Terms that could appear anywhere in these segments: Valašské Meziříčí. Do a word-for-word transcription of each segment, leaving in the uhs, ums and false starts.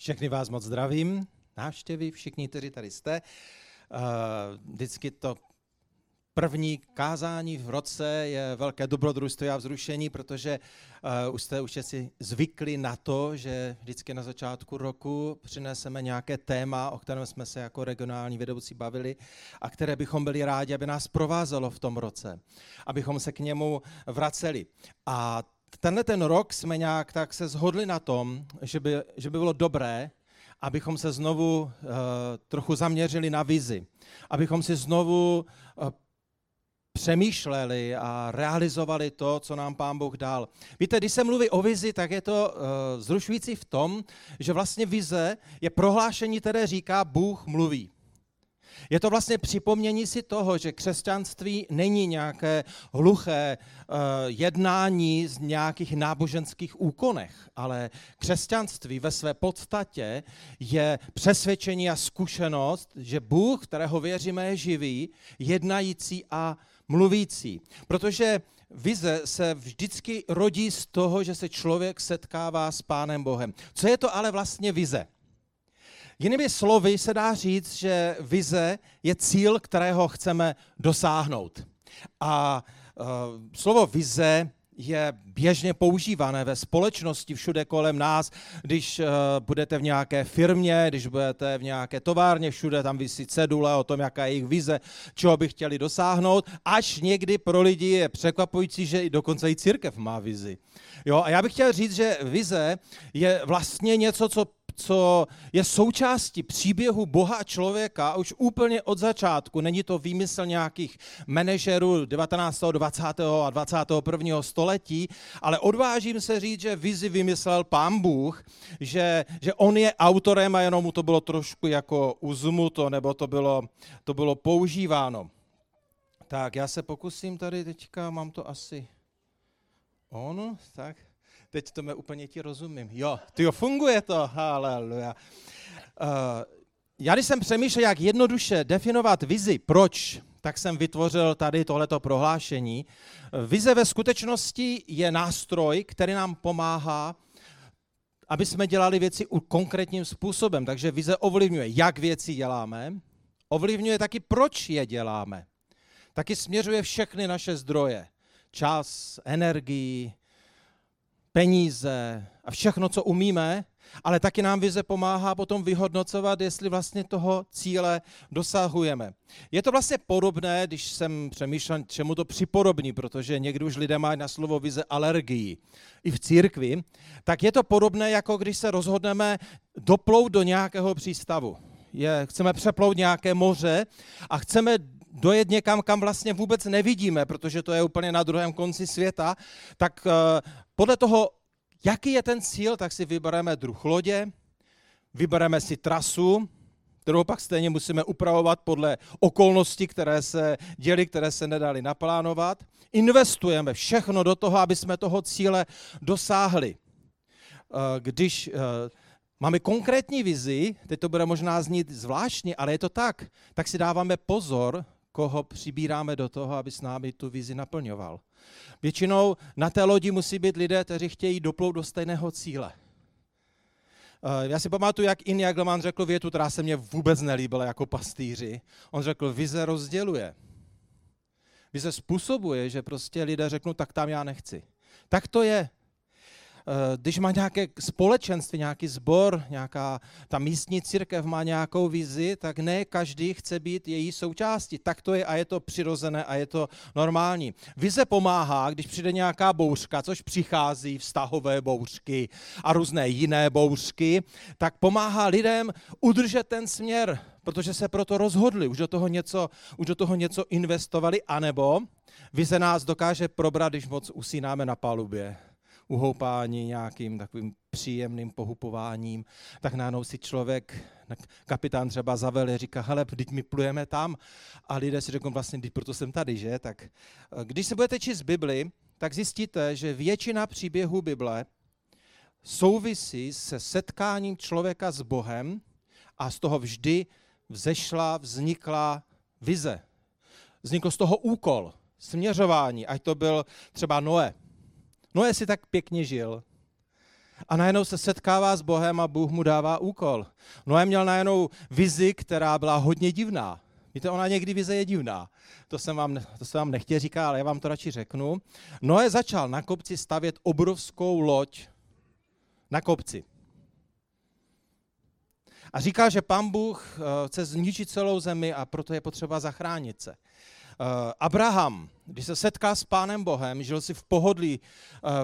Všechny vás moc zdravím, návštěvy, všichni, kteří tady jste. Vždycky to první kázání v roce je velké dobrodružství a vzrušení, protože už jste už si zvykli na to, že vždycky na začátku roku přineseme nějaké téma, o kterém jsme se jako regionální vedoucí bavili a které bychom byli rádi, aby nás provázelo v tom roce, abychom se k němu vraceli. A tenhle ten rok jsme nějak tak se shodli na tom, že by, že by bylo dobré, abychom se znovu uh, trochu zaměřili na vizi, abychom si znovu uh, přemýšleli a realizovali to, co nám Pán Bůh dal. Víte, když se mluví o vizi, tak je to uh, vzrušující v tom, že vlastně vize je prohlášení, které říká Bůh mluví. Je to vlastně připomnění si toho, že křesťanství není nějaké hluché uh, jednání z nějakých náboženských úkonech, ale křesťanství ve své podstatě je přesvědčení a zkušenost, že Bůh, kterého věříme, je živý, jednající a mluvící. Protože vize se vždycky rodí z toho, že se člověk setkává s Pánem Bohem. Co je to ale vlastně vize? Jinými slovy se dá říct, že vize je cíl, kterého chceme dosáhnout. A uh, slovo vize je běžně používané ve společnosti všude kolem nás, když uh, budete v nějaké firmě, když budete v nějaké továrně, všude tam visí cedule o tom, jaká je jejich vize, čeho by chtěli dosáhnout, až někdy pro lidi je překvapující, že dokonce i církev má vizi. Jo, a já bych chtěl říct, že vize je vlastně něco, co co je součástí příběhu Boha a člověka už úplně od začátku. Není to výmysl nějakých manažerů devatenáctého, dvacátého a dvacátého prvního století, ale odvážím se říct, že vizi vymyslel Pán Bůh, že, že on je autorem a jenom mu to bylo trošku jako uzmuto, nebo to bylo, to bylo používáno. Tak já se pokusím tady teďka, mám to asi on, tak. Teď to mě úplně ti rozumím. Jo, tyjo, funguje to, haleluja. Uh, já když jsem přemýšlel, jak jednoduše definovat vizi, proč, tak jsem vytvořil tady tohleto prohlášení. Vize ve skutečnosti je nástroj, který nám pomáhá, aby jsme dělali věci konkrétním způsobem. Takže vize ovlivňuje, jak věci děláme, ovlivňuje taky, proč je děláme. Taky směřuje všechny naše zdroje, čas, energii, peníze a všechno, co umíme, ale taky nám vize pomáhá potom vyhodnocovat, jestli vlastně toho cíle dosahujeme. Je to vlastně podobné, když jsem přemýšlel, čemu to připodobní, protože někdy už lidé mají na slovo vize alergii i v církvi, tak je to podobné, jako když se rozhodneme doplout do nějakého přístavu. Je, chceme přeplout nějaké moře a chceme dojet někam, kam vlastně vůbec nevidíme, protože to je úplně na druhém konci světa, tak podle toho, jaký je ten cíl, tak si vybereme druh lodě, vybereme si trasu, kterou pak stejně musíme upravovat podle okolností, které se děly, které se nedaly naplánovat. Investujeme všechno do toho, aby jsme toho cíle dosáhli. Když máme konkrétní vizi, teď to bude možná znít zvláštně, ale je to tak, tak si dáváme pozor, koho přibíráme do toho, aby s námi tu vizi naplňoval. Většinou na té lodi musí být lidé, kteří chtějí doplout do stejného cíle. Já si pamatuju, jak Ian Jagleman řekl větu, která se mně vůbec nelíbila jako pastýři. On řekl, vize rozděluje. Vize způsobuje, že prostě lidé řeknou, tak tam já nechci. Tak to je. Když má nějaké společenství, nějaký sbor, nějaká ta místní církev má nějakou vizi, tak ne každý chce být její součástí. Tak to je a je to přirozené a je to normální. Vize pomáhá, když přijde nějaká bouřka, což přichází vztahové bouřky a různé jiné bouřky, tak pomáhá lidem udržet ten směr, protože se proto rozhodli, už do toho něco, už do toho něco investovali, anebo vize nás dokáže probrat, když moc usínáme na palubě. Uhoupání nějakým takovým příjemným pohupováním, tak najednou si člověk, kapitán třeba zavele, říká, hele, teď my plujeme tam a lidé si řeknou vlastně, teď proto jsem tady, že? Tak když se budete číst Bibli, tak zjistíte, že většina příběhů Bible souvisí se setkáním člověka s Bohem a z toho vždy vzešla, vznikla vize. Vznikl z toho úkol, směřování, ať to byl třeba Noé. Noé si tak pěkně žil a najednou se setkává s Bohem a Bůh mu dává úkol. Noé měl najednou vizi, která byla hodně divná. Víte, ona někdy vize je divná. To jsem vám, to jsem vám nechtěl říkat, ale já vám to radši řeknu. Noé začal na kopci stavět obrovskou loď na kopci. A říká, že Pán Bůh chce zničit celou zemi a proto je potřeba zachránit se. Abraham, když se setká s Pánem Bohem, žil si v pohodlí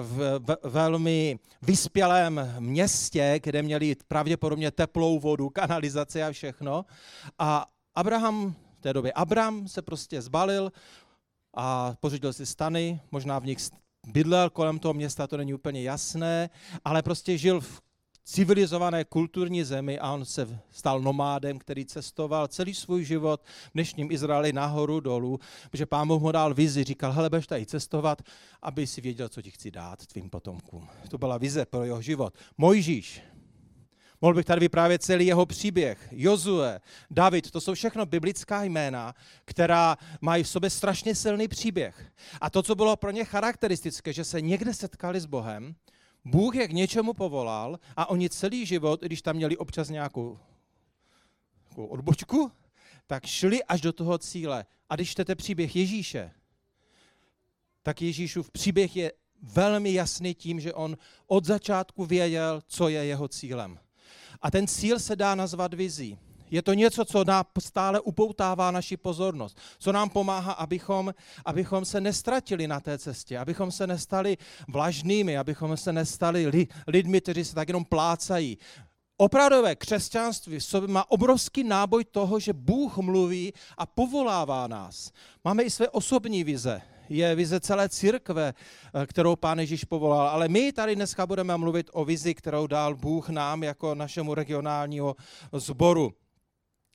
v velmi vyspělém městě, kde měli pravděpodobně teplou vodu, kanalizaci a všechno. A Abraham, v té době Abram se prostě zbalil a pořídil si stany, možná v nich bydlel kolem toho města, to není úplně jasné, ale prostě žil v civilizované kulturní zemi a on se stal nomádem, který cestoval celý svůj život v dnešním Izraeli nahoru, dolů, protože Pán Bůh mu dal vizi, říkal, hele, budeš tady cestovat, aby si věděl, co ti chci dát tvým potomkům. To byla vize pro jeho život. Mojžíš, mohl bych tady vyprávět celý jeho příběh, Jozue, David, to jsou všechno biblická jména, která mají v sobě strašně silný příběh. A to, co bylo pro ně charakteristické, že se někde setkali s Bohem, Bůh je k něčemu povolal a oni celý život, když tam měli občas nějakou, nějakou odbočku, tak šli až do toho cíle. A když čtete příběh Ježíše, tak Ježíšův příběh je velmi jasný tím, že on od začátku věděl, co je jeho cílem. A ten cíl se dá nazvat vizí. Je to něco, co nám stále upoutává naši pozornost, co nám pomáhá, abychom, abychom se nestratili na té cestě, abychom se nestali vlažnými, abychom se nestali li, lidmi, kteří se tak jenom plácají. Opravdové křesťanství v sobě má obrovský náboj toho, že Bůh mluví a povolává nás. Máme i své osobní vize. Je vize celé církve, kterou Pán Ježíš povolal. Ale my tady dneska budeme mluvit o vizi, kterou dal Bůh nám jako našemu regionálního sboru.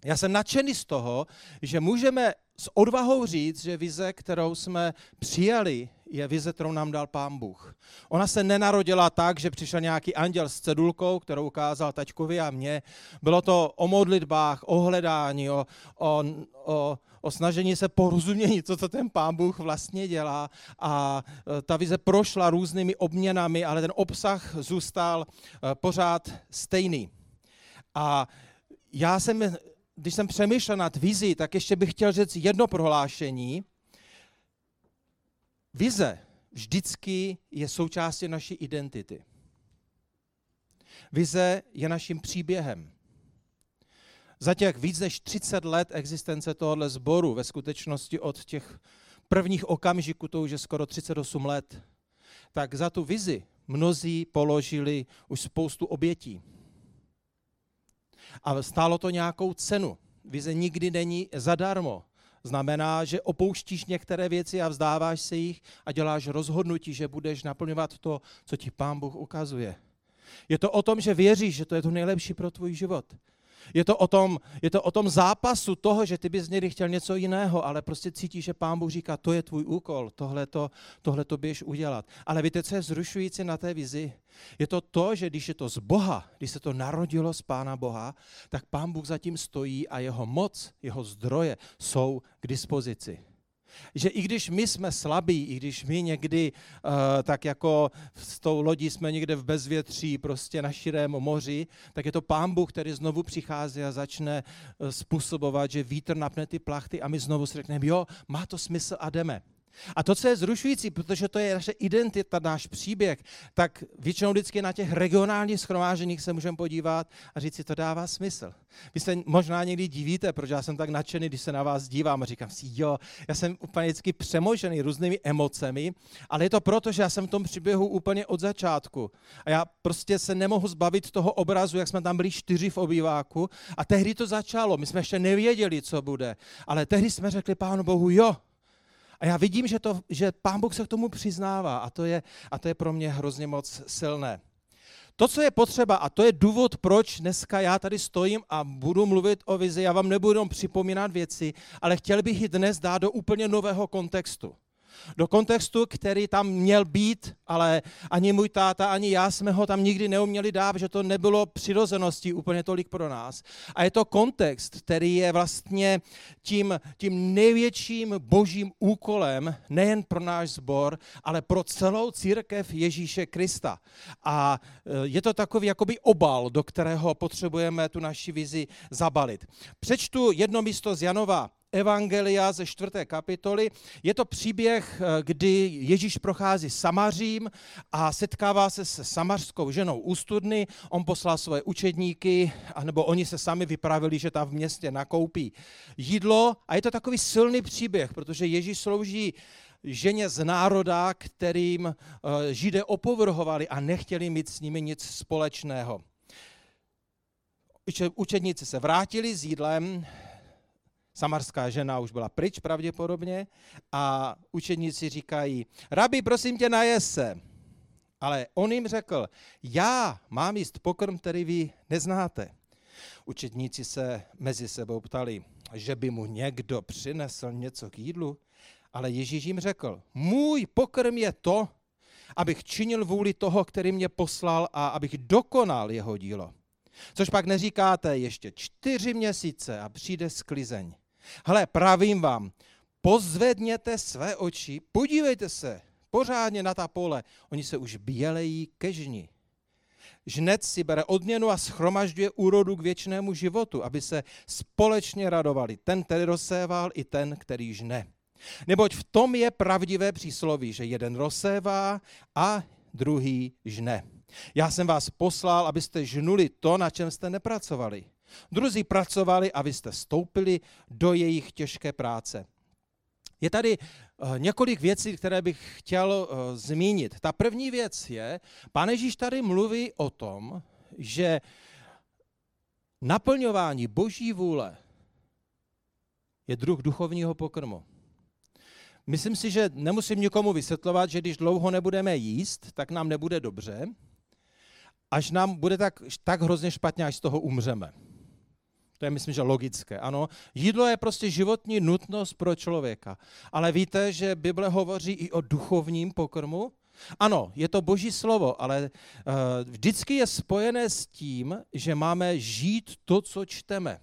Já jsem nadšený z toho, že můžeme s odvahou říct, že vize, kterou jsme přijali, je vize, kterou nám dal Pán Bůh. Ona se nenarodila tak, že přišel nějaký anděl s cedulkou, kterou ukázal taťkovi a mně. Bylo to o modlitbách, o hledání, o, o, o, o snažení se porozumění, co to ten Pán Bůh vlastně dělá. A ta vize prošla různými obměnami, ale ten obsah zůstal pořád stejný. A já jsem... Když jsem přemýšlel nad vizí, tak ještě bych chtěl říct jedno prohlášení. Vize vždycky je součástí naší identity. Vize je naším příběhem. Za těch víc než třicet let existence tohoto sboru, ve skutečnosti od těch prvních okamžiků, to už je skoro třicet osm let, tak za tu vizi mnozí položili už spoustu obětí. A stálo to nějakou cenu. Vize nikdy není zadarmo. Znamená, že opouštíš některé věci a vzdáváš se jich a děláš rozhodnutí, že budeš naplňovat to, co ti Pán Bůh ukazuje. Je to o tom, že věříš, že to je to nejlepší pro tvůj život. Je to o tom, je to o tom zápasu toho, že ty bys někdy chtěl něco jiného, ale prostě cítíš, že Pán Bůh říká, to je tvůj úkol, tohleto, tohleto běž udělat. Ale víte, co je vzrušující na té vizi? Je to to, že když je to z Boha, když se to narodilo z Pána Boha, tak Pán Bůh zatím stojí a jeho moc, jeho zdroje jsou k dispozici. Že i když my jsme slabí, i když my někdy uh, tak jako s tou lodí jsme někde v bezvětří, prostě na širém moři, tak je to Pán Bůh, který znovu přichází a začne uh, způsobovat, že vítr napne ty plachty a my znovu si řekneme, jo, má to smysl a jdeme. A to, co je zrušující, protože to je naše identita, náš příběh, tak většinou vždycky na těch regionálních shromáženích se můžeme podívat a říct si, to dává smysl. Vy se možná někdy divíte, protože já jsem tak nadšený, když se na vás dívám a říkám si, jo, já jsem úplně vždycky přemožený různými emocemi, ale je to proto, že já jsem v tom příběhu úplně od začátku. A já prostě se nemohu zbavit toho obrazu, jak jsme tam byli čtyři v obýváku a tehdy to začalo, my jsme ještě nevěděli, co bude, ale tehdy jsme řekli Pánu Bohu, jo. A já vidím, že, to, že Pán Bůh se k tomu přiznává a to, je, a to je pro mě hrozně moc silné. To, co je potřeba, a to je důvod, proč dneska já tady stojím a budu mluvit o vizi, já vám nebudu připomínat věci, ale chtěl bych ji dnes dát do úplně nového kontextu. do kontextu, který tam měl být, ale ani můj táta, ani já jsme ho tam nikdy neuměli dát, že to nebylo přirozeností úplně tolik pro nás. A je to kontext, který je vlastně tím, tím největším božím úkolem, nejen pro náš sbor, ale pro celou církev Ježíše Krista. A je to takový jakoby obal, do kterého potřebujeme tu naši vizi zabalit. Přečtu jedno místo z Janova Evangelia ze čtvrté kapitoly. Je to příběh, kdy Ježíš prochází Samařím a setkává se se samařskou ženou u studny. On poslal svoje učedníky, anebo oni se sami vypravili, že tam v městě nakoupí jídlo. A je to takový silný příběh, protože Ježíš slouží ženě z národa, kterým Židé opovrhovali a nechtěli mít s nimi nic společného. Učedníci se vrátili s jídlem, samarská žena už byla pryč pravděpodobně, a učedníci říkají: rabi, prosím tě, najez se. Ale on jim řekl: já mám jíst pokrm, který vy neznáte. Učedníci se mezi sebou ptali, že by mu někdo přinesl něco k jídlu, ale Ježíš jim řekl: můj pokrm je to, abych činil vůli toho, který mě poslal, a abych dokonal jeho dílo. Což pak neříkáte, ještě čtyři měsíce a přijde sklizeň. Hle, pravím vám, pozvedněte své oči, podívejte se pořádně na ta pole, oni se už bělejí ke žni. Žnec si bere odměnu a schromažďuje úrodu k věčnému životu, aby se společně radovali ten, který rozséval, i ten, který žne. Neboť v tom je pravdivé přísloví, že jeden rozsévá a druhý žne. Já jsem vás poslal, abyste žnuli to, na čem jste nepracovali. Druzí pracovali a vy jste vstoupili do jejich těžké práce. Je tady několik věcí, které bych chtěl zmínit. Ta první věc je, Pán Ježíš tady mluví o tom, že naplňování Boží vůle je druh duchovního pokrmu. Myslím si, že nemusím nikomu vysvětlovat, že když dlouho nebudeme jíst, tak nám nebude dobře, až nám bude tak, tak hrozně špatně, až z toho umřeme. To je, myslím, že logické, ano. Jídlo je prostě životní nutnost pro člověka. Ale víte, že Bible hovoří i o duchovním pokrmu? Ano, je to Boží slovo, ale vždycky je spojené s tím, že máme žít to, co čteme.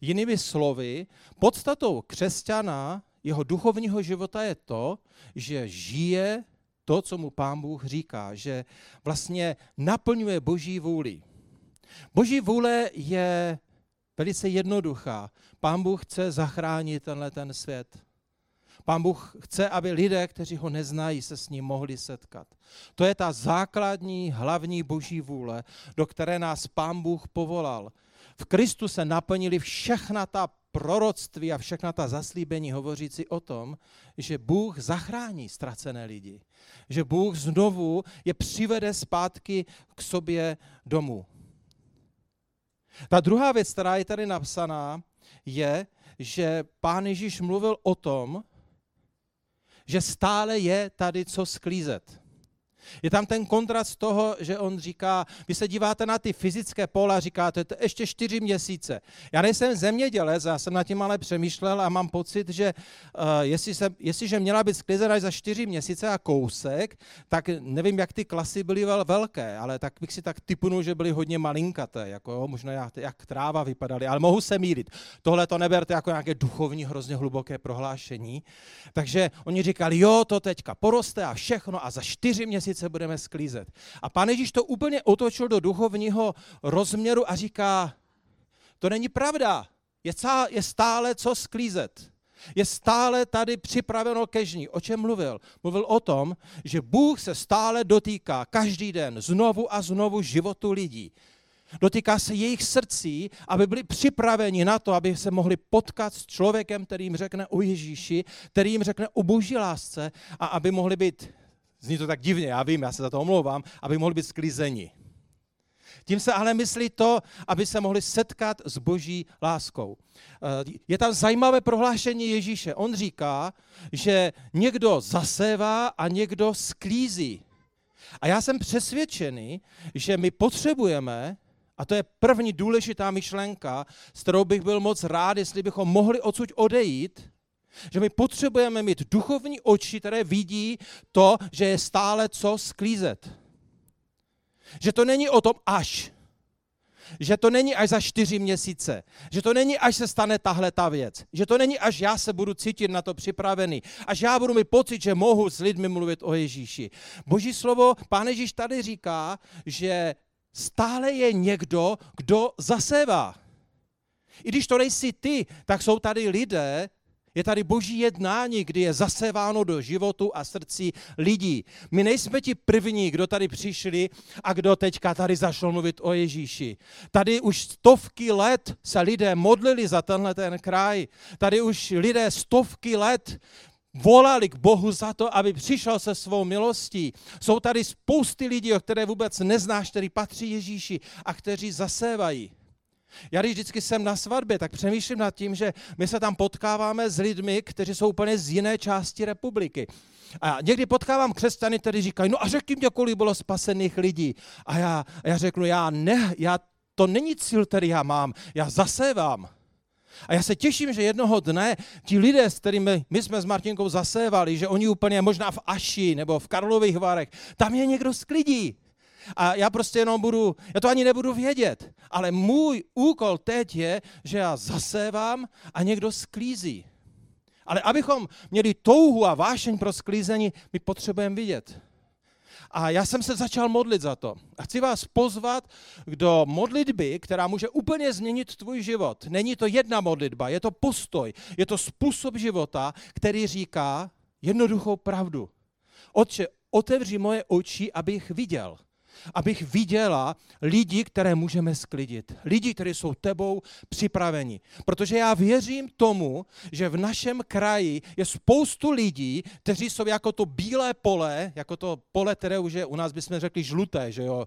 Jinými slovy, podstatou křesťana, jeho duchovního života je to, že žije to, co mu Pán Bůh říká, že vlastně naplňuje Boží vůli. Boží vůle je velice jednoduchá. Pán Bůh chce zachránit tenhle ten svět. Pán Bůh chce, aby lidé, kteří ho neznají, se s ním mohli setkat. To je ta základní, hlavní Boží vůle, do které nás Pán Bůh povolal. V Kristu se naplnili všechna ta proroctví a všechna ta zaslíbení hovořící o tom, že Bůh zachrání ztracené lidi. Že Bůh znovu je přivede zpátky k sobě domů. Ta druhá věc, která je tady napsaná, je, že Pán Ježíš mluvil o tom, že stále je tady co sklízet. Je tam ten kontrast toho, že on říká, vy se díváte na ty fyzické pole a říkáte, to je ještě čtyři měsíce. Já nejsem zemědělec, já jsem nad tím ale přemýšlel a mám pocit, že uh, jestli se, jestliže měla být sklizena až za čtyři měsíce a kousek, tak nevím, jak ty klasy byly velké, ale tak bych si tak typnul, že byly hodně malinkaté, jako možná jak, jak tráva vypadaly, ale mohu se mýlit. Tohle to neberte jako nějaké duchovní, hrozně hluboké prohlášení. Takže oni říkali, jo, to teďka poroste a všechno a za čtyři měsíce se budeme sklízet. A Pán Ježíš to úplně otočil do duchovního rozměru a říká, to není pravda, je stále co sklízet. Je stále tady připraveno ke žní. O čem mluvil? Mluvil o tom, že Bůh se stále dotýká každý den znovu a znovu životu lidí. Dotýká se jejich srdcí, aby byli připraveni na to, aby se mohli potkat s člověkem, který jim řekne o Ježíši, který jim řekne o Boží lásce a aby mohli být, zní to tak divně, já vím, já se za to omlouvám, aby mohli být sklizeni. Tím se ale myslí to, aby se mohli setkat s Boží láskou. Je tam zajímavé prohlášení Ježíše. On říká, že někdo zasévá a někdo sklízí. A já jsem přesvědčený, že my potřebujeme, a to je první důležitá myšlenka, s kterou bych byl moc rád, jestli bychom mohli odsud odejít, Že my potřebujeme mít duchovní oči, které vidí to, že je stále co sklízet. Že to není o tom až. Že to není až za čtyři měsíce. Že to není až se stane tahle ta věc. Že to není až já se budu cítit na to připravený. Až já budu mít pocit, že mohu s lidmi mluvit o Ježíši. Boží slovo, Pán Ježíš tady říká, že stále je někdo, kdo zasévá. I když to nejsi ty, tak jsou tady lidé, je tady Boží jednání, kdy je zaseváno do životu a srdcí lidí. My nejsme ti první, kdo tady přišli a kdo teďka tady zašel mluvit o Ježíši. Tady už stovky let se lidé modlili za tenhle ten kraj. Tady už lidé stovky let volali k Bohu za to, aby přišel se svou milostí. Jsou tady spousty lidí, o které vůbec neznáš, kteří patří Ježíši a kteří zasévají. Já když vždycky jsem na svatbě, tak přemýšlím nad tím, že my se tam potkáváme s lidmi, kteří jsou úplně z jiné části republiky. A někdy potkávám křesťany, kteří říkají, no a řekni mě, kolik bylo spasených lidí. A já, a já řeknu, já ne, já, to není cíl, který já mám, já zasévám. A já se těším, že jednoho dne ti lidé, s kterými my jsme s Martinkou zasévali, že oni úplně možná v Aši nebo v Karlových Varech, tam je někdo sklidí. A já prostě jenom budu, já to ani nebudu vědět, ale můj úkol teď je, že já zasévám a někdo sklízí. Ale abychom měli touhu a vášeň pro sklízení, my potřebujeme vidět. A já jsem se začal modlit za to. A chci vás pozvat do modlitby, která může úplně změnit tvůj život. Není to jedna modlitba, je to postoj, je to způsob života, který říká jednoduchou pravdu. Otče, otevři moje oči, abych viděl. Abych viděla lidi, které můžeme sklidit. Lidi, kteří jsou tebou připraveni. Protože já věřím tomu, že v našem kraji je spoustu lidí, kteří jsou jako to bílé pole, jako to pole, které už je, u nás bychom řekli žluté, že jo?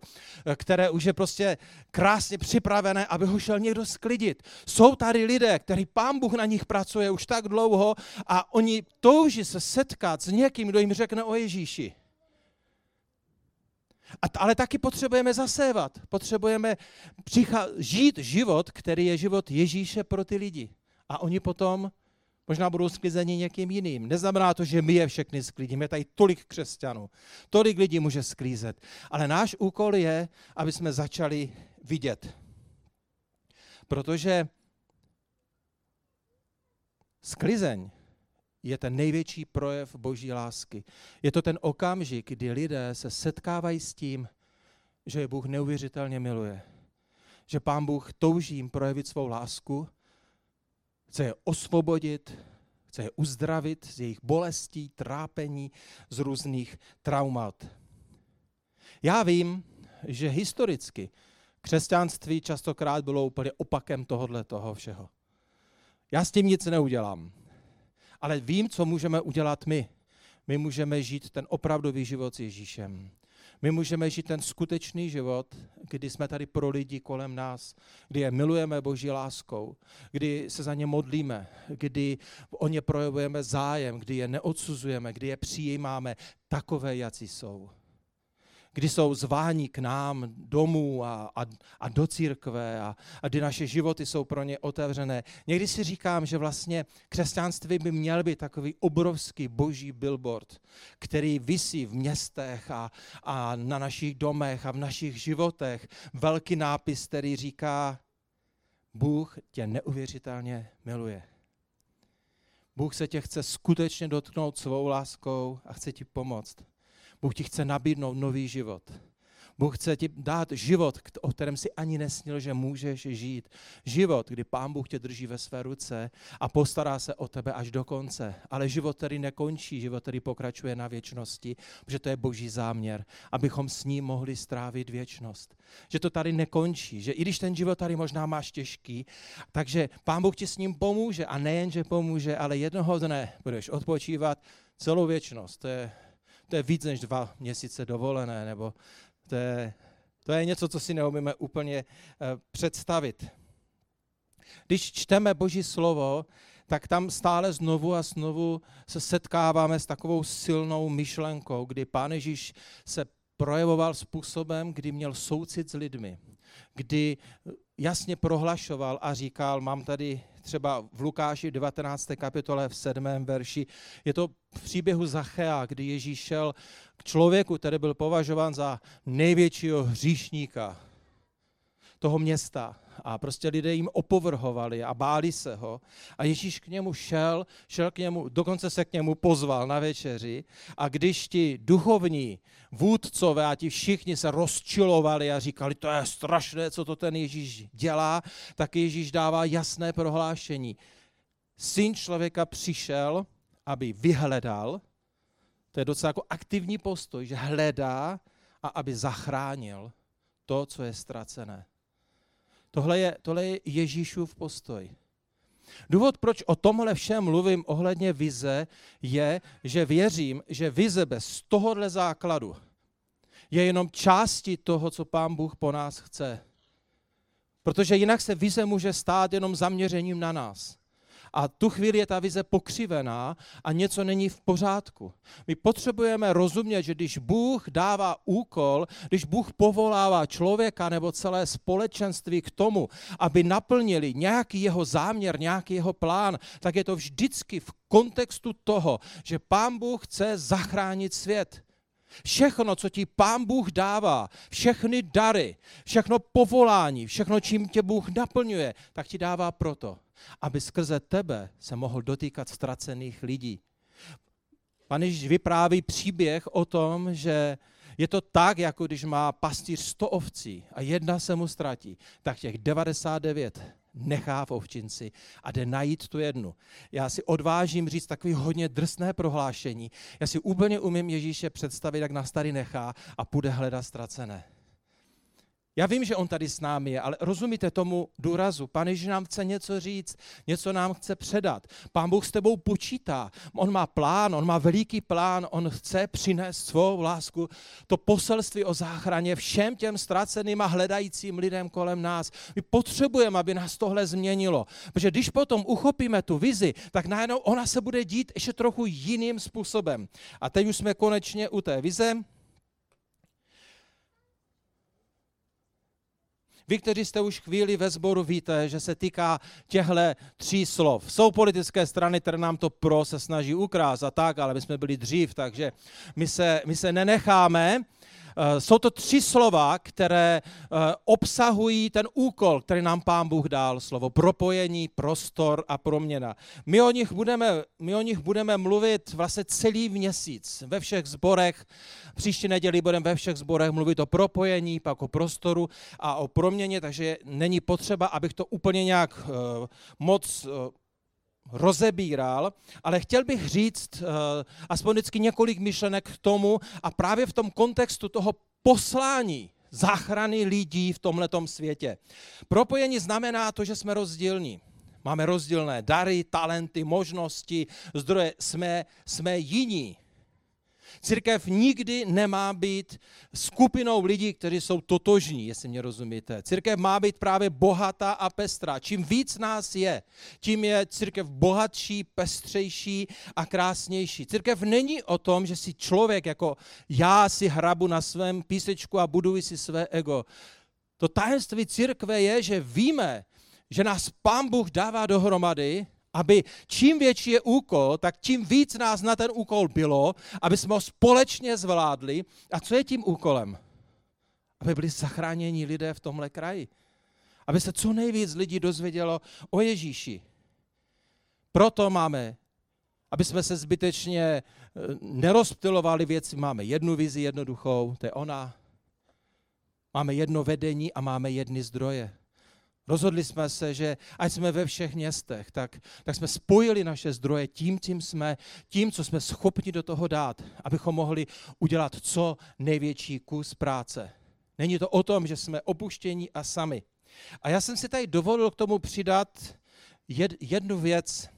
Které už je prostě krásně připravené, aby ho šel někdo sklidit. Jsou tady lidé, který Pán Bůh na nich pracuje už tak dlouho a oni touží se setkat s někým, kdo jim řekne o Ježíši. A t- ale taky potřebujeme zasévat, potřebujeme přicha- žít život, který je život Ježíše pro ty lidi. A oni potom možná budou sklizeni někým jiným. Neznamená to, že my je všechny sklidíme, je tady tolik křesťanů, tolik lidí může sklízet. Ale náš úkol je, aby jsme začali vidět. Protože sklizeň je ten největší projev Boží lásky. Je to ten okamžik, kdy lidé se setkávají s tím, že je Bůh neuvěřitelně miluje. Že Pán Bůh touží jim projevit svou lásku, chce je osvobodit, chce je uzdravit z jejich bolestí, trápení, z různých traumat. Já vím, že historicky křesťanství častokrát bylo úplně opakem tohohle toho všeho. Já s tím nic neudělám. Ale vím, co můžeme udělat my. My můžeme žít ten opravdový život s Ježíšem. My můžeme žít ten skutečný život, kdy jsme tady pro lidi kolem nás, kdy je milujeme Boží láskou, kdy se za ně modlíme, kdy o ně projevujeme zájem, kdy je neodsuzujeme, kdy je přijímáme takové, jací jsou. Kdy jsou zváni k nám domů a, a, a do církve a, a kdy naše životy jsou pro ně otevřené. Někdy si říkám, že vlastně křesťanství by měl být takový obrovský boží billboard, který visí v městech a, a na našich domech a v našich životech. Velký nápis, který říká, Bůh tě neuvěřitelně miluje. Bůh se tě chce skutečně dotknout svou láskou a chce ti pomoct. Bůh ti chce nabídnout nový život. Bůh chce ti dát život, o kterém si ani nesnil, že můžeš žít. Život, kdy Pán Bůh tě drží ve své ruce a postará se o tebe až do konce. Ale život, který nekončí, život, který pokračuje na věčnosti, protože to je boží záměr, abychom s ním mohli strávit věčnost. Že to tady nekončí, že i když ten život tady možná máš těžký, takže Pán Bůh ti s ním pomůže a nejen, že pomůže, ale jednoho dne budeš odpočívat celou věčnost. To je To je víc než dva měsíce dovolené, nebo to je, to je něco, co si neumíme úplně představit. Když čteme Boží slovo, tak tam stále znovu a znovu se setkáváme s takovou silnou myšlenkou, kdy Pán Ježíš se projevoval způsobem, kdy měl soucit s lidmi. kdy jasně prohlašoval a říkal, mám tady třeba v Lukáši devatenácté kapitole v sedmém verši, je to v příběhu Zachéa, kdy Ježíš šel k člověku, který byl považován za největšího hříšníka toho města. A prostě lidé jim opovrhovali a báli se ho. A Ježíš k němu šel, šel k němu, dokonce se k němu pozval na večeři. A když ti duchovní vůdcové a ti všichni se rozčilovali a říkali, to je strašné, co to ten Ježíš dělá, tak Ježíš dává jasné prohlášení. Syn člověka přišel, aby vyhledal, to je docela jako aktivní postoj, že hledá a aby zachránil to, co je ztracené. Tohle je, tohle je Ježíšův postoj. Důvod, proč o tomhle všem mluvím ohledně vize, je, že věřím, že vize bez tohohle základu je jenom částí toho, co Pán Bůh po nás chce. Protože jinak se vize může stát jenom zaměřením na nás. A tu chvíli je ta vize pokřivená a něco není v pořádku. My potřebujeme rozumět, že když Bůh dává úkol, když Bůh povolává člověka nebo celé společenství k tomu, aby naplnili nějaký jeho záměr, nějaký jeho plán, tak je to vždycky v kontextu toho, že Pán Bůh chce zachránit svět. Všechno, co ti Pán Bůh dává, všechny dary, všechno povolání, všechno, čím tě Bůh naplňuje, tak ti dává proto, aby skrze tebe se mohl dotýkat ztracených lidí. Pan Ježíš vypráví příběh o tom, že je to tak, jako když má pastýř sto ovcí a jedna se mu ztratí, tak těch devadesát devět nechá v ovčinci a jde najít tu jednu. Já si odvážím říct takový hodně drsné prohlášení. Já si úplně umím Ježíše představit, jak nás tady nechá a půjde hledat ztracené. Já vím, že on tady s námi je, ale rozumíte tomu důrazu. Pane, že nám chce něco říct, něco nám chce předat. Pán Bůh s tebou počítá. On má plán, on má veliký plán, on chce přinést svou lásku, to poselství o záchraně všem těm ztraceným a hledajícím lidem kolem nás. My potřebujeme, aby nás tohle změnilo. Protože když potom uchopíme tu vizi, tak najednou ona se bude dít ještě trochu jiným způsobem. A teď už jsme konečně u té vize. Vy, kteří jste už chvíli ve sboru, víte, že se týká těchto tří slov. Jsou politické strany, které nám to pro se snaží ukrást a tak, ale my jsme byli dřív, takže my se, my se nenecháme. Jsou to tři slova, které obsahují ten úkol, který nám Pán Bůh dal. Slovo propojení, prostor a proměna. My o nich budeme, my o nich budeme mluvit vlastně celý měsíc ve všech sborech. Příští neděli budeme ve všech sborech mluvit o propojení, pak o prostoru a o proměně, takže není potřeba, abych to úplně nějak uh, moc... Uh, rozebíral, ale chtěl bych říct uh, aspoň vždycky několik myšlenek k tomu a právě v tom kontextu toho poslání záchrany lidí v tomhletom světě. Propojení znamená to, že jsme rozdílní. Máme rozdílné dary, talenty, možnosti, zdroje, jsme, jsme jiní. Církev nikdy nemá být skupinou lidí, kteří jsou totožní, jestli mě rozumíte. Církev má být právě bohatá a pestrá. Čím víc nás je, tím je církev bohatší, pestřejší a krásnější. Církev není o tom, že si člověk jako já si hrabu na svém písečku a buduji si své ego. To tajemství církve je, že víme, že nás Pán Bůh dává dohromady, aby čím větší je úkol, tak tím víc nás na ten úkol bylo, aby jsme ho společně zvládli. A co je tím úkolem? Aby byli zachráněni lidé v tomhle kraji. Aby se co nejvíc lidí dozvědělo o Ježíši. Proto máme, aby jsme se zbytečně nerozptylovali věci, máme jednu vizi jednoduchou, to je ona. Máme jedno vedení a máme jedny zdroje. Rozhodli jsme se, že ať jsme ve všech městech, tak, tak jsme spojili naše zdroje tím, tím, jsme, tím, co jsme schopni do toho dát, abychom mohli udělat co největší kus práce. Není to o tom, že jsme opuštění a sami. A já jsem si tady dovolil k tomu přidat jed, jednu věc.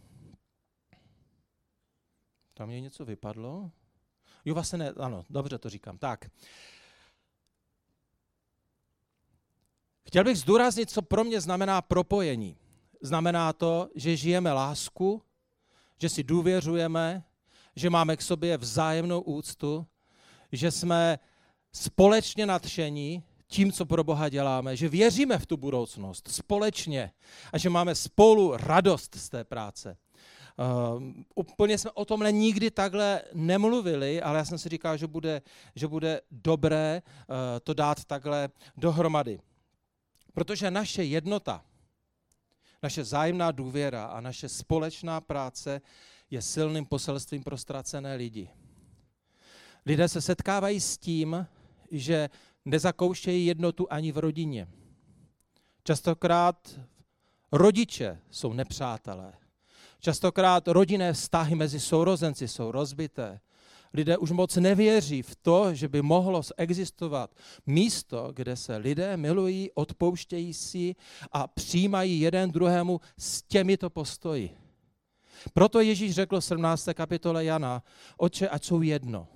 Tam mě něco vypadlo? Jo, vlastně ne, ano, dobře to říkám. Tak. Chtěl bych zdůraznit, co pro mě znamená propojení. Znamená to, že žijeme lásku, že si důvěřujeme, že máme k sobě vzájemnou úctu, že jsme společně nadšení tím, co pro Boha děláme, že věříme v tu budoucnost společně a že máme spolu radost z té práce. Uh, úplně jsme o tomhle nikdy takhle nemluvili, ale já jsem si říkal, že bude, že bude dobré uh, to dát takhle dohromady. Protože naše jednota, naše vzájemná důvěra a naše společná práce je silným poselstvím pro ztracené lidi. Lidé se setkávají s tím, že nezakoušejí jednotu ani v rodině. Častokrát rodiče jsou nepřátelé. Častokrát rodinné vztahy mezi sourozenci jsou rozbité. Lidé už moc nevěří v to, že by mohlo existovat místo, kde se lidé milují, odpouštějí si a přijímají jeden druhému s těmito postoji. Proto Ježíš řekl v sedmnácté kapitole Jana: Otče, ať jsou jedno,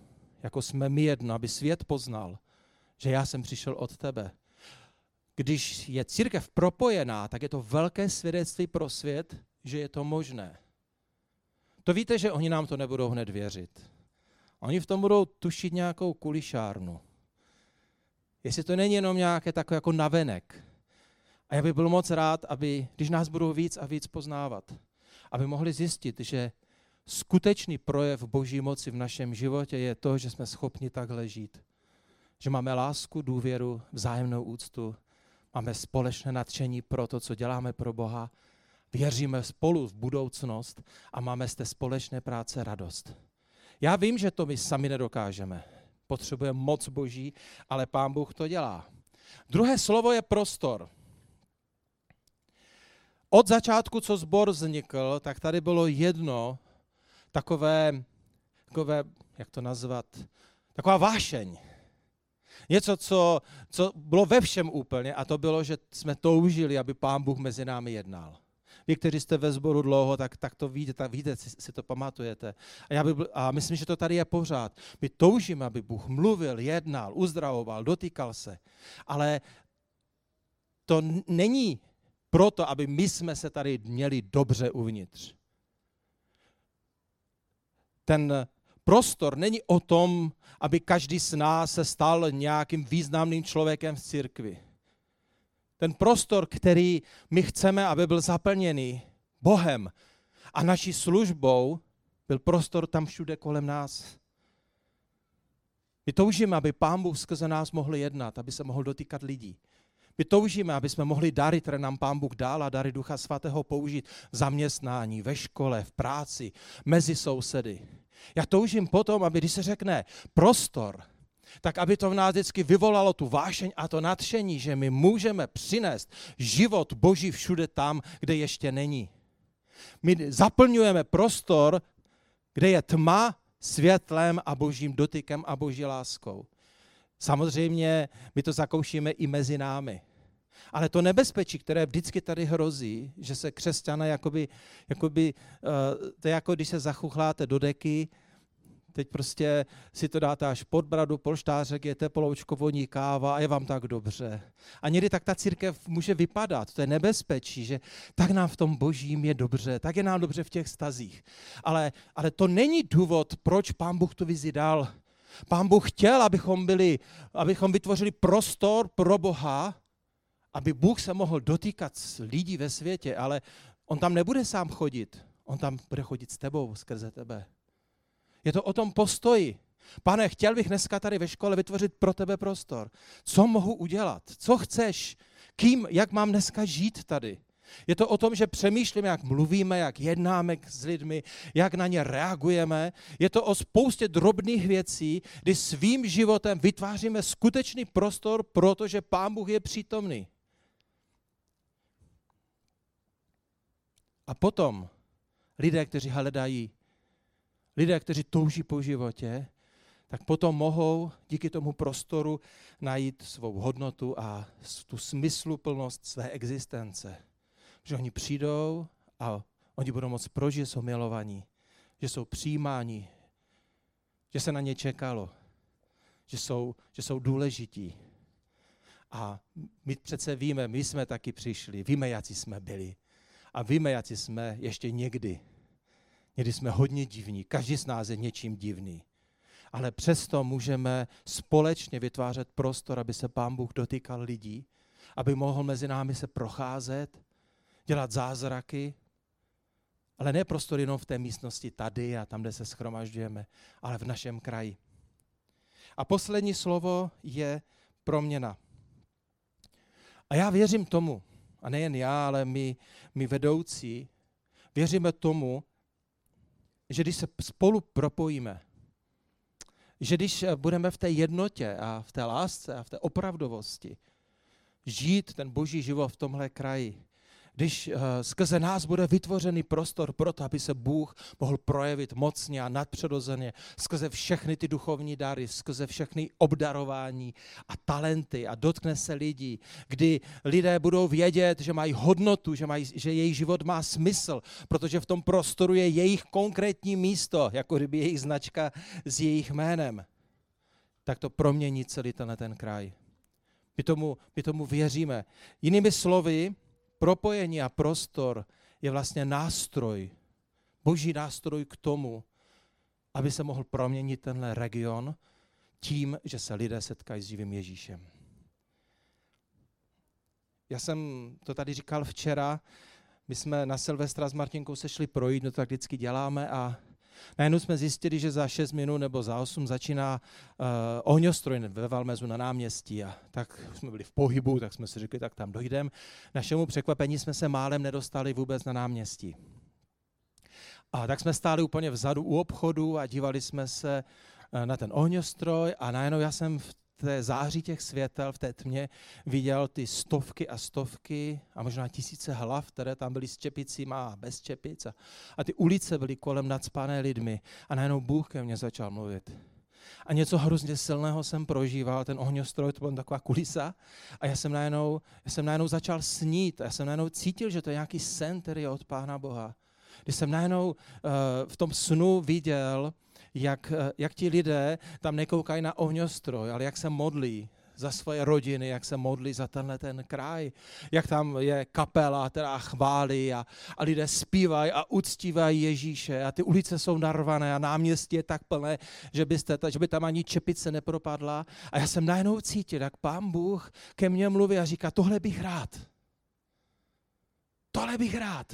jako jsme my jedno, aby svět poznal, že já jsem přišel od tebe. Když je církev propojená, tak je to velké svědectví pro svět, že je to možné. To víte, že oni nám to nebudou hned věřit. Oni v tom budou tušit nějakou kulišárnu. Jestli to není jenom nějaké takové jako navenek. A já bych byl moc rád, aby, když nás budou víc a víc poznávat, aby mohli zjistit, že skutečný projev Boží moci v našem životě je to, že jsme schopni takhle žít. Že máme lásku, důvěru, vzájemnou úctu, máme společné nadšení pro to, co děláme pro Boha, věříme spolu v budoucnost a máme z té společné práce radost. Já vím, že to my sami nedokážeme. Potřebujeme moc Boží, ale Pán Bůh to dělá. Druhé slovo je prostor. Od začátku, co sbor vznikl, tak tady bylo jedno takové, takové jak to nazvat, taková vášeň. Něco, co, co bylo ve všem úplně, a to bylo, že jsme toužili, aby Pán Bůh mezi námi jednal. Vy, kteří jste ve sboru dlouho, tak, tak to víte, tak víte, si to pamatujete. A, já by, a myslím, že to tady je pořád. My toužíme, aby Bůh mluvil, jednal, uzdravoval, dotýkal se. Ale to není proto, aby my jsme se tady měli dobře uvnitř. Ten prostor není o tom, aby každý z nás se stal nějakým významným člověkem v církvi. Ten prostor, který my chceme, aby byl zaplněný Bohem a naší službou, byl prostor tam všude kolem nás. My toužíme, aby Pán Bůh skrze nás mohl jednat, aby se mohl dotýkat lidí. My toužíme, aby jsme mohli dary, které nám Pán Bůh dal, a dary Ducha Svatého použít v zaměstnání, ve škole, v práci, mezi sousedy. Já toužím potom, aby když se řekne prostor, tak aby to v nás vždycky vyvolalo tu vášeň a to nadšení, že my můžeme přinést život Boží všude tam, kde ještě není. My zaplňujeme prostor, kde je tma, světlem a Božím dotykem a Boží láskou. Samozřejmě my to zakoušíme i mezi námi. Ale to nebezpečí, které vždycky tady hrozí, že se křesťané, jakoby, jakoby, to je jako když se zachuchláte do deky, teď prostě si to dáte až pod bradu, polštářek, jete poloučko, voní káva a je vám tak dobře. A někdy tak ta církev může vypadat, to je nebezpečí, že tak nám v tom Božím je dobře, tak je nám dobře v těch stazích. Ale, ale to není důvod, proč Pán Bůh tu vizi dal. Pán Bůh chtěl, abychom, byli, abychom vytvořili prostor pro Boha, aby Bůh se mohl dotýkat lidí ve světě, ale on tam nebude sám chodit, on tam bude chodit s tebou, skrze tebe. Je to o tom postoji. Pane, chtěl bych dneska tady ve škole vytvořit pro tebe prostor. Co mohu udělat? Co chceš? Kým, jak mám dneska žít tady? Je to o tom, že přemýšlíme, jak mluvíme, jak jednáme s lidmi, jak na ně reagujeme. Je to o spoustě drobných věcí, kdy svým životem vytváříme skutečný prostor, protože Pán Bůh je přítomný. A potom lidé, kteří hledají, lidé, kteří touží po životě, tak potom mohou díky tomu prostoru najít svou hodnotu a tu smysluplnost své existence. Že oni přijdou a oni budou moct prožít, že jsou milovaní, že jsou přijímáni, že se na ně čekalo, že jsou, že jsou důležití. A my přece víme, my jsme taky přišli, víme, jací jsme byli a víme, jací jsme ještě někdy. Někdy jsme hodně divní, každý z nás je něčím divný. ale přesto můžeme společně vytvářet prostor, aby se Pán Bůh dotýkal lidí, aby mohl mezi námi se procházet, dělat zázraky, ale ne prostor jenom v té místnosti tady a tam, kde se shromažďujeme, ale v našem kraji. A poslední slovo je proměna. A já věřím tomu, a nejen já, ale my, my vedoucí, věříme tomu, že když se spolu propojíme, že když budeme v té jednotě a v té lásce a v té opravdovosti žít ten boží život v tomhle kraji, když skrze nás bude vytvořený prostor pro to, aby se Bůh mohl projevit mocně a nadpřirozeně skrze všechny ty duchovní dary, skrze všechny obdarování a talenty a dotkne se lidí, kdy lidé budou vědět, že mají hodnotu, že, mají, že jejich život má smysl, protože v tom prostoru je jejich konkrétní místo, jako kdyby jejich značka s jejich jménem, tak to promění celý ten, ten kraj. My tomu, my tomu věříme. Jinými slovy, propojení a prostor je vlastně nástroj, boží nástroj k tomu, aby se mohl proměnit tenhle region tím, že se lidé setkají s živým Ježíšem. Já jsem to tady říkal včera, my jsme na Silvestra s Martinkou se šli projít, no to tak vždycky děláme a najednou jsme zjistili, že za šest minut nebo za osm začíná uh, ohňostroj ve Valmezu na náměstí. A tak jsme byli v pohybu, tak jsme si řekli, tak tam dojdeme. Našemu překvapení jsme se málem nedostali vůbec na náměstí. A tak jsme stáli úplně vzadu u obchodu a dívali jsme se uh, na ten ohňostroj a najednou já jsem v té září těch světel, v té tmě viděl ty stovky a stovky a možná tisíce hlav, které tam byly s čepicíma a bez čepic a, a ty ulice byly kolem nacpané lidmi a najednou Bůh ke mně začal mluvit. A něco hrozně silného jsem prožíval, ten ohňostroj, to byla taková kulisa a já jsem najednou, já jsem najednou začal snít a já jsem najednou cítil, že to je nějaký sen, který je od Pána Boha. Když jsem najednou uh, v tom snu viděl, Jak, jak ti lidé tam nekoukají na ohňostroj, ale jak se modlí za svoje rodiny, jak se modlí za tenhle ten kraj, jak tam je kapela, která chválí a, a lidé zpívají a uctívají Ježíše a ty ulice jsou narvané a náměstí je tak plné, že, byste, že by tam ani čepice nepropadla. A já jsem najednou cítil, jak Pán Bůh ke mně mluví a říká, tohle bych rád, tohle bych rád.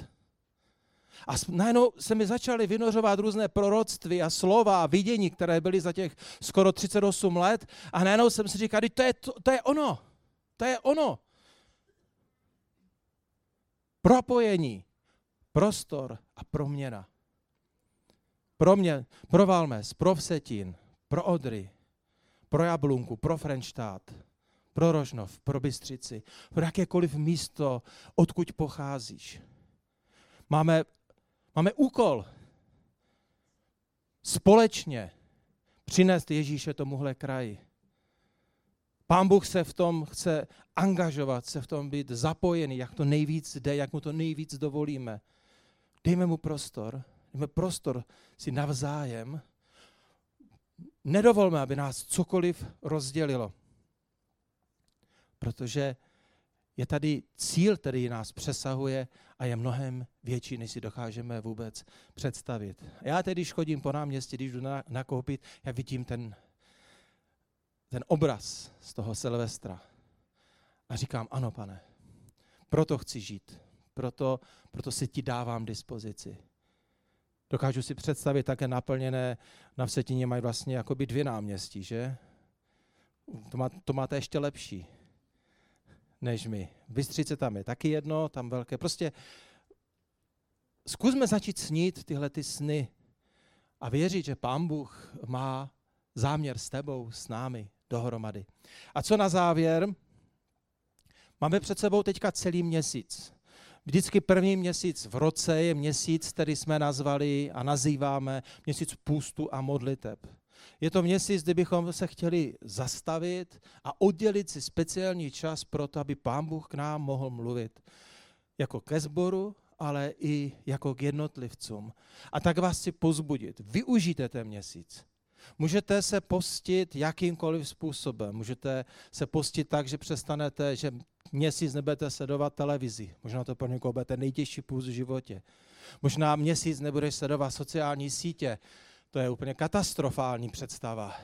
A najednou se mi začaly vynořovat různé proroctví a slova a vidění, které byly za těch skoro třicet osm let. A najednou jsem si říkal, to je, to, to je ono, to je ono. Propojení, prostor a proměna. Pro mě, pro Valmes, pro Vsetín, pro Odry, pro Jablunku, pro Frenštát, pro Rožnov, pro Bystřici, pro jakékoliv místo, odkud pocházíš. Máme... Máme úkol společně přinést Ježíše tomuhle kraji. Pán Bůh se v tom chce angažovat, se v tom být zapojený, jak to nejvíc jde, jak mu to nejvíc dovolíme. Dejme mu prostor, dejme prostor si navzájem. Nedovolme, aby nás cokoliv rozdělilo. Protože je tady cíl, který nás přesahuje a je mnohem větší, než si dokážeme vůbec představit. Já tedy, když chodím po náměstí, když jdu na, nakoupit, já vidím ten, ten obraz z toho Silvestra. A říkám, ano, Pane, proto chci žít, proto, proto si ti dávám dispozici. Dokážu si představit také naplněné, na Vsetíně mají vlastně jakoby dvě náměstí, že? To, má, to máte ještě lepší než my. V Bystřice tam je taky jedno, tam velké. Prostě zkusme začít snít tyhle ty sny a věřit, že Pán Bůh má záměr s tebou, s námi dohromady. A co na závěr? Máme před sebou teďka celý měsíc. Vždycky první měsíc v roce je měsíc, který jsme nazvali a nazýváme měsíc půstu a modliteb. Je to měsíc, kdy bychom se chtěli zastavit a oddělit si speciální čas pro to, aby Pán Bůh k nám mohl mluvit jako ke sboru, ale i jako k jednotlivcům. A tak vás chci pozbudit. Využijte ten měsíc. Můžete se postit jakýmkoliv způsobem. Můžete se postit tak, že přestanete, že měsíc nebudete sledovat televizi. Možná to pro někoho bude ten nejtěžší půst v životě. Možná měsíc nebudeš sledovat sociální sítě. To je úplně katastrofální představa.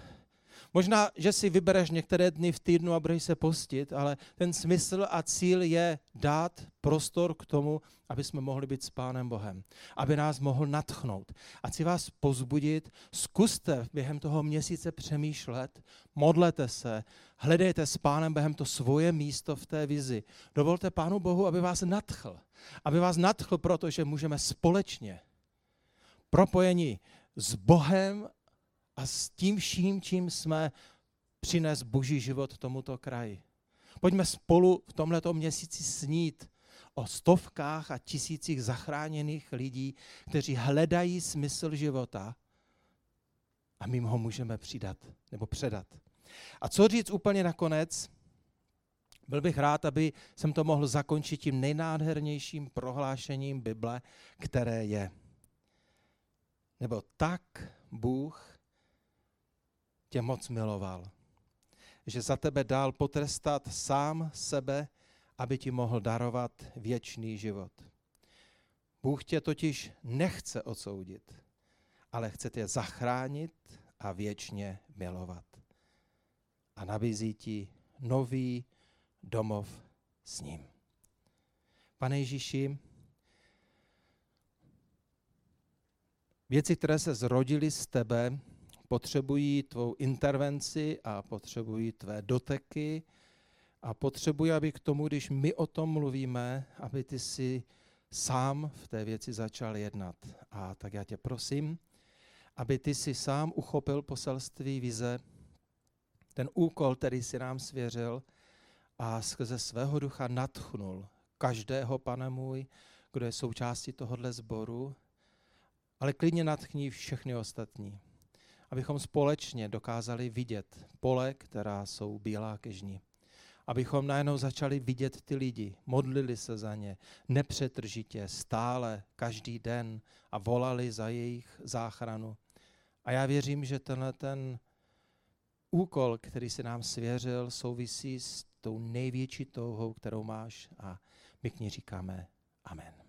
Možná, že si vybereš některé dny v týdnu a budeš se postit, ale ten smysl a cíl je dát prostor k tomu, aby jsme mohli být s Pánem Bohem, aby nás mohl nadchnout. A chci vás povzbudit, zkuste během toho měsíce přemýšlet, modlete se, hledejte s Pánem Bohem to svoje místo v té vizi. Dovolte Pánu Bohu, aby vás nadchl. Aby vás nadchl, protože můžeme společně propojení s Bohem a s tím vším, čím jsme přines Boží život tomuto kraji. Pojďme spolu v tomto měsíci snít o stovkách a tisících zachráněných lidí, kteří hledají smysl života a my jim ho můžeme přidat nebo předat. A co říct úplně nakonec? Byl bych rád, aby jsem to mohl zakončit tím nejnádhernějším prohlášením Bible, které je. Nebo tak Bůh tě moc miloval, že za tebe dal potrestat sám sebe, aby ti mohl darovat věčný život. Bůh tě totiž nechce odsoudit, ale chce tě zachránit a věčně milovat. A nabízí ti nový domov s ním. Pane Ježíši, věci, které se zrodily z tebe, potřebují tvou intervenci a potřebují tvé doteky a potřebují, aby k tomu, když my o tom mluvíme, aby ty si sám v té věci začal jednat. A tak já tě prosím, aby ty si sám uchopil poselství vize, ten úkol, který si nám svěřil a skrze svého ducha nadchnul každého, Pane můj, kdo je součástí tohohle sboru, ale klidně nadchní všechny ostatní. Abychom společně dokázali vidět pole, která jsou bílá kežní. Abychom najednou začali vidět ty lidi, modlili se za ně, nepřetržitě, stále, každý den a volali za jejich záchranu. A já věřím, že tenhle ten úkol, který si nám svěřil, souvisí s tou největší touhou, kterou máš a my k ní říkáme amen.